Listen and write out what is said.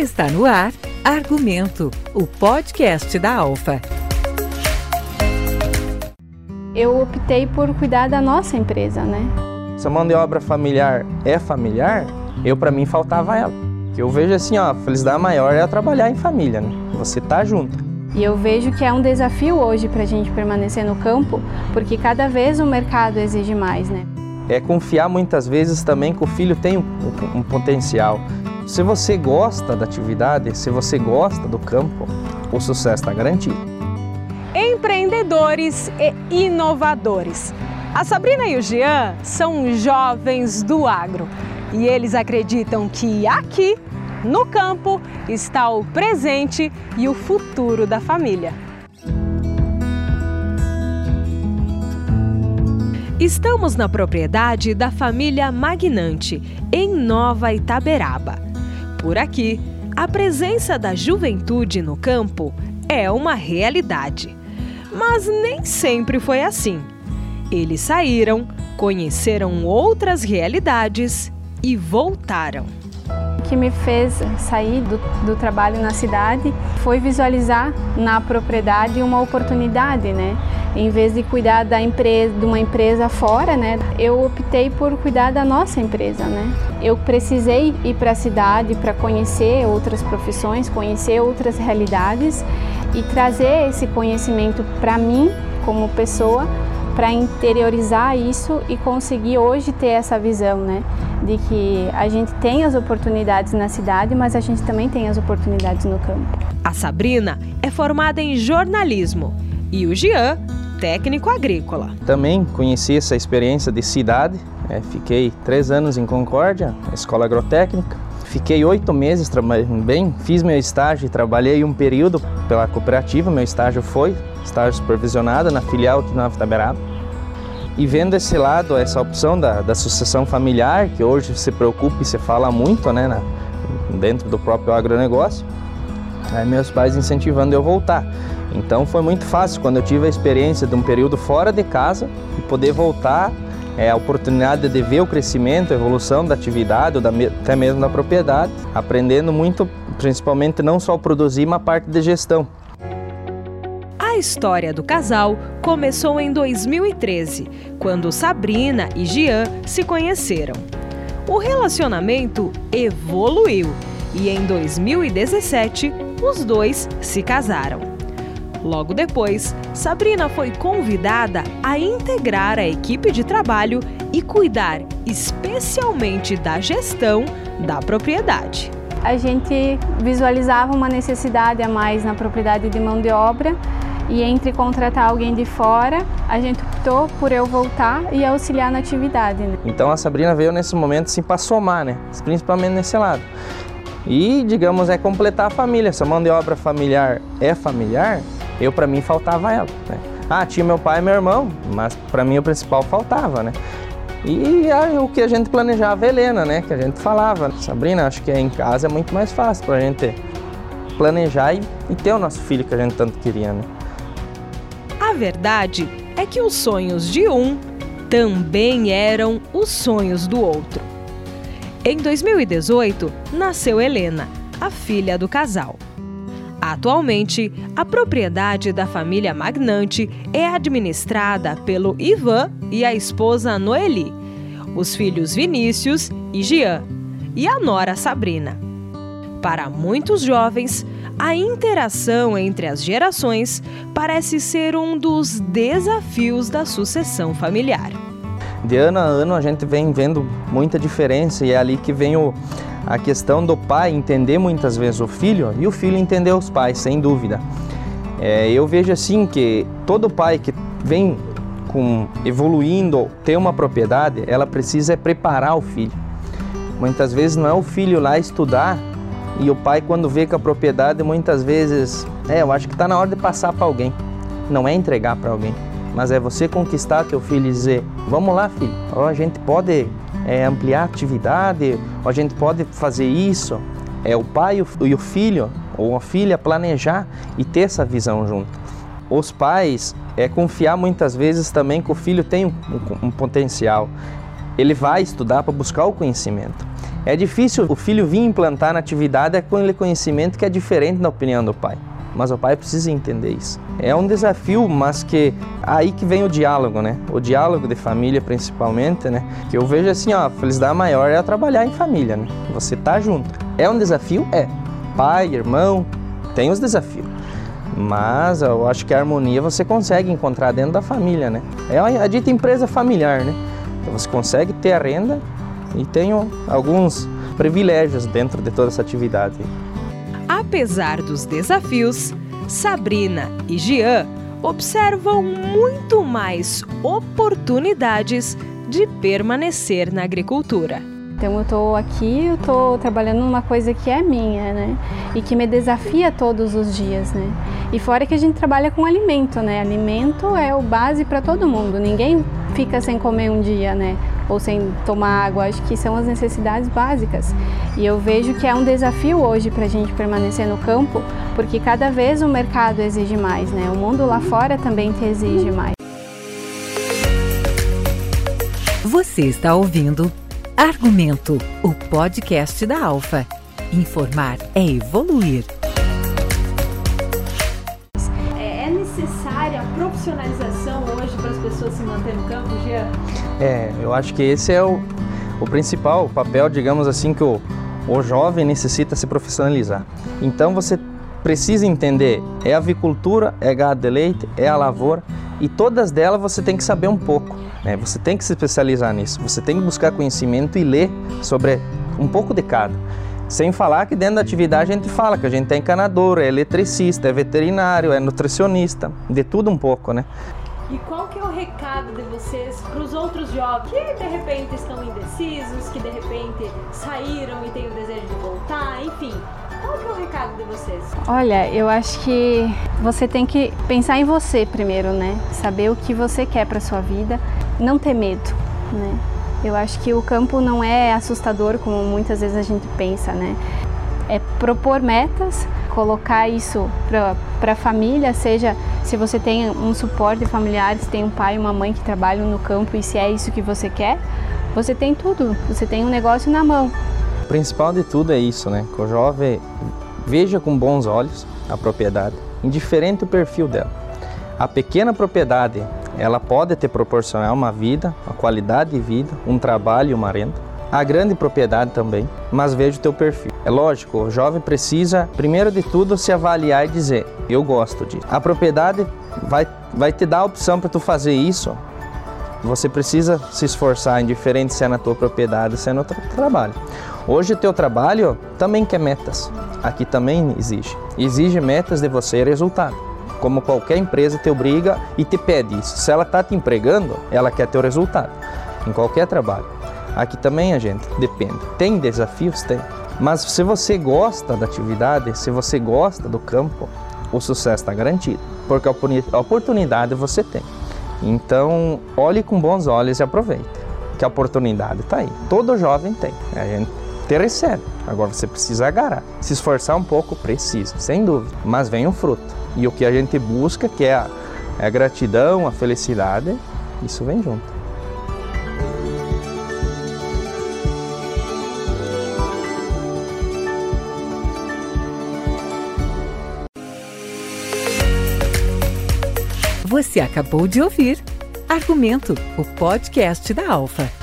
Está no ar Argumento, o podcast da Alfa. Eu optei por cuidar da nossa empresa, né? Se a mão de obra familiar é familiar, para mim faltava ela. Eu vejo assim, ó, a felicidade maior é trabalhar em família, né? Você tá junto. E eu vejo que é um desafio hoje para a gente permanecer no campo, porque cada vez o mercado exige mais, né? É confiar muitas vezes também que o filho tem um potencial. Se você gosta da atividade, se você gosta do campo, o sucesso está garantido. Empreendedores e inovadores. A Sabrina e o Gian são jovens do agro e eles acreditam que aqui, no campo, está o presente e o futuro da família. Estamos na propriedade da família Magnanti, em Nova Itaberaba. Por aqui, a presença da juventude no campo é uma realidade. Mas nem sempre foi assim. Eles saíram, conheceram outras realidades e voltaram. O que me fez sair do trabalho na cidade foi visualizar na propriedade uma oportunidade, né? Em vez de cuidar da empresa, de uma empresa fora, né? Eu optei por cuidar da nossa empresa, né? Eu precisei ir para a cidade para conhecer outras profissões, conhecer outras realidades e trazer esse conhecimento para mim como pessoa, para interiorizar isso e conseguir hoje ter essa visão, né, de que a gente tem as oportunidades na cidade, mas a gente também tem as oportunidades no campo. A Sabrina é formada em jornalismo e o Gian, técnico agrícola. Também conheci essa experiência de cidade, fiquei 3 anos em Concórdia, escola agrotécnica, fiquei 8 meses trabalhando bem, fiz meu estágio e trabalhei um período pela cooperativa, meu estágio foi estágio supervisionado na filial aqui na Nova Itaberaba. E vendo esse lado, essa opção da sucessão familiar, que hoje se preocupa e se fala muito, né, dentro do próprio agronegócio, aí meus pais incentivando eu voltar. Então foi muito fácil quando eu tive a experiência de um período fora de casa e poder voltar, a oportunidade de ver o crescimento, a evolução da atividade, ou até mesmo da propriedade, aprendendo muito, principalmente não só produzir, mas a parte de gestão. A história do casal começou em 2013, quando Sabrina e Gian se conheceram. O relacionamento evoluiu e em 2017 os dois se casaram. Logo depois, Sabrina foi convidada a integrar a equipe de trabalho e cuidar especialmente da gestão da propriedade. A gente visualizava uma necessidade a mais na propriedade de mão de obra. E entre contratar alguém de fora, a gente optou por eu voltar e auxiliar na atividade. Né? Então a Sabrina veio nesse momento assim para somar, né? Principalmente nesse lado. E, digamos, completar a família. Se a mão de obra familiar é familiar, para mim faltava ela. Né? Tinha meu pai e meu irmão, mas para mim o principal faltava, né? E o que a gente planejava, Helena, né? Que a gente falava. Sabrina, acho que em casa é muito mais fácil para a gente planejar e ter o nosso filho que a gente tanto queria, né? A verdade é que os sonhos de um também eram os sonhos do outro. Em 2018, nasceu Helena, a filha do casal. Atualmente, a propriedade da família Magnanti é administrada pelo Ivan e a esposa Noeli, os filhos Vinícius e Gian e a nora Sabrina. Para muitos jovens, a interação entre as gerações parece ser um dos desafios da sucessão familiar. De ano a ano a gente vem vendo muita diferença e é ali que vem a questão do pai entender muitas vezes o filho e o filho entender os pais, sem dúvida. Eu vejo assim que todo pai que vem evoluindo, ter uma propriedade, ela precisa preparar o filho. Muitas vezes não é o filho lá estudar. E o pai, quando vê que a propriedade, muitas vezes, eu acho que está na hora de passar para alguém. Não é entregar para alguém, mas é você conquistar teu filho e dizer, vamos lá, filho, a gente pode ampliar a atividade, a gente pode fazer isso. É o pai e o filho, ou a filha, planejar e ter essa visão junto. Os pais, confiar muitas vezes também que o filho tem um potencial. Ele vai estudar para buscar o conhecimento. É difícil o filho vir implantar na atividade com aquele conhecimento que é diferente da opinião do pai. Mas o pai precisa entender isso. É um desafio, mas que aí que vem o diálogo, né? O diálogo de família, principalmente, né? Que eu vejo assim, ó, a felicidade maior é trabalhar em família, né? Você tá junto. É um desafio? É. Pai, irmão, tem os desafios. Mas eu acho que a harmonia você consegue encontrar dentro da família, né? É a dita empresa familiar, né? Então você consegue ter a renda e tem alguns privilégios dentro de toda essa atividade. Apesar dos desafios, Sabrina e Gian observam muito mais oportunidades de permanecer na agricultura. Então eu estou aqui, eu estou trabalhando numa coisa que é minha, né? E que me desafia todos os dias, né? E fora que a gente trabalha com alimento, né? Alimento é o base para todo mundo, ninguém fica sem comer um dia, né? Ou sem tomar água, acho que são as necessidades básicas. E eu vejo que é um desafio hoje para a gente permanecer no campo, porque cada vez o mercado exige mais, né? O mundo lá fora também te exige mais. Você está ouvindo Argumento, o podcast da Alfa. Informar é evoluir. É necessária a profissionalização hoje para as pessoas se manterem no campo, Gian? É, eu acho que esse é o principal papel, digamos assim, que o jovem necessita se profissionalizar. Então você precisa entender, é avicultura, é gado de leite, é a lavoura, e todas delas você tem que saber um pouco, né? Você tem que se especializar nisso, você tem que buscar conhecimento e ler sobre um pouco de cada. Sem falar que dentro da atividade a gente fala que a gente é encanador, é eletricista, é veterinário, é nutricionista, de tudo um pouco, né? E qual que é o recado de vocês para os outros jovens que de repente estão indecisos, que de repente saíram e têm o desejo de voltar, enfim? Qual que é o recado de vocês? Olha, eu acho que você tem que pensar em você primeiro, né? Saber o que você quer para sua vida, não ter medo, né? Eu acho que o campo não é assustador como muitas vezes a gente pensa, né? É propor metas, colocar isso para a família, seja se você tem um suporte familiar, se tem um pai e uma mãe que trabalham no campo e se é isso que você quer, você tem tudo, você tem um negócio na mão. O principal de tudo é isso, né? Que o jovem veja com bons olhos a propriedade, indiferente o perfil dela. A pequena propriedade, ela pode te proporcionar uma vida, uma qualidade de vida, um trabalho e uma renda. A grande propriedade também, mas veja o teu perfil. É lógico, o jovem precisa, primeiro de tudo, se avaliar e dizer, eu gosto disso. A propriedade vai te dar a opção para tu fazer isso. Você precisa se esforçar, indiferente se é na tua propriedade, se é no teu trabalho. Hoje o teu trabalho também quer metas. Aqui também exige. Exige metas de você e resultado. Como qualquer empresa te obriga e te pede isso. Se ela está te empregando, ela quer teu resultado. Em qualquer trabalho. Aqui também a gente depende. Tem desafios? Tem. Mas se você gosta da atividade, se você gosta do campo, o sucesso está garantido. Porque a oportunidade você tem. Então, olhe com bons olhos e aproveite. Que a oportunidade está aí. Todo jovem tem. A gente te recebe. Agora você precisa agarrar. Se esforçar um pouco, precisa, sem dúvida. Mas vem um fruto. E o que a gente busca, que é a gratidão, a felicidade, isso vem junto. Você acabou de ouvir Argumento, o podcast da Alfa.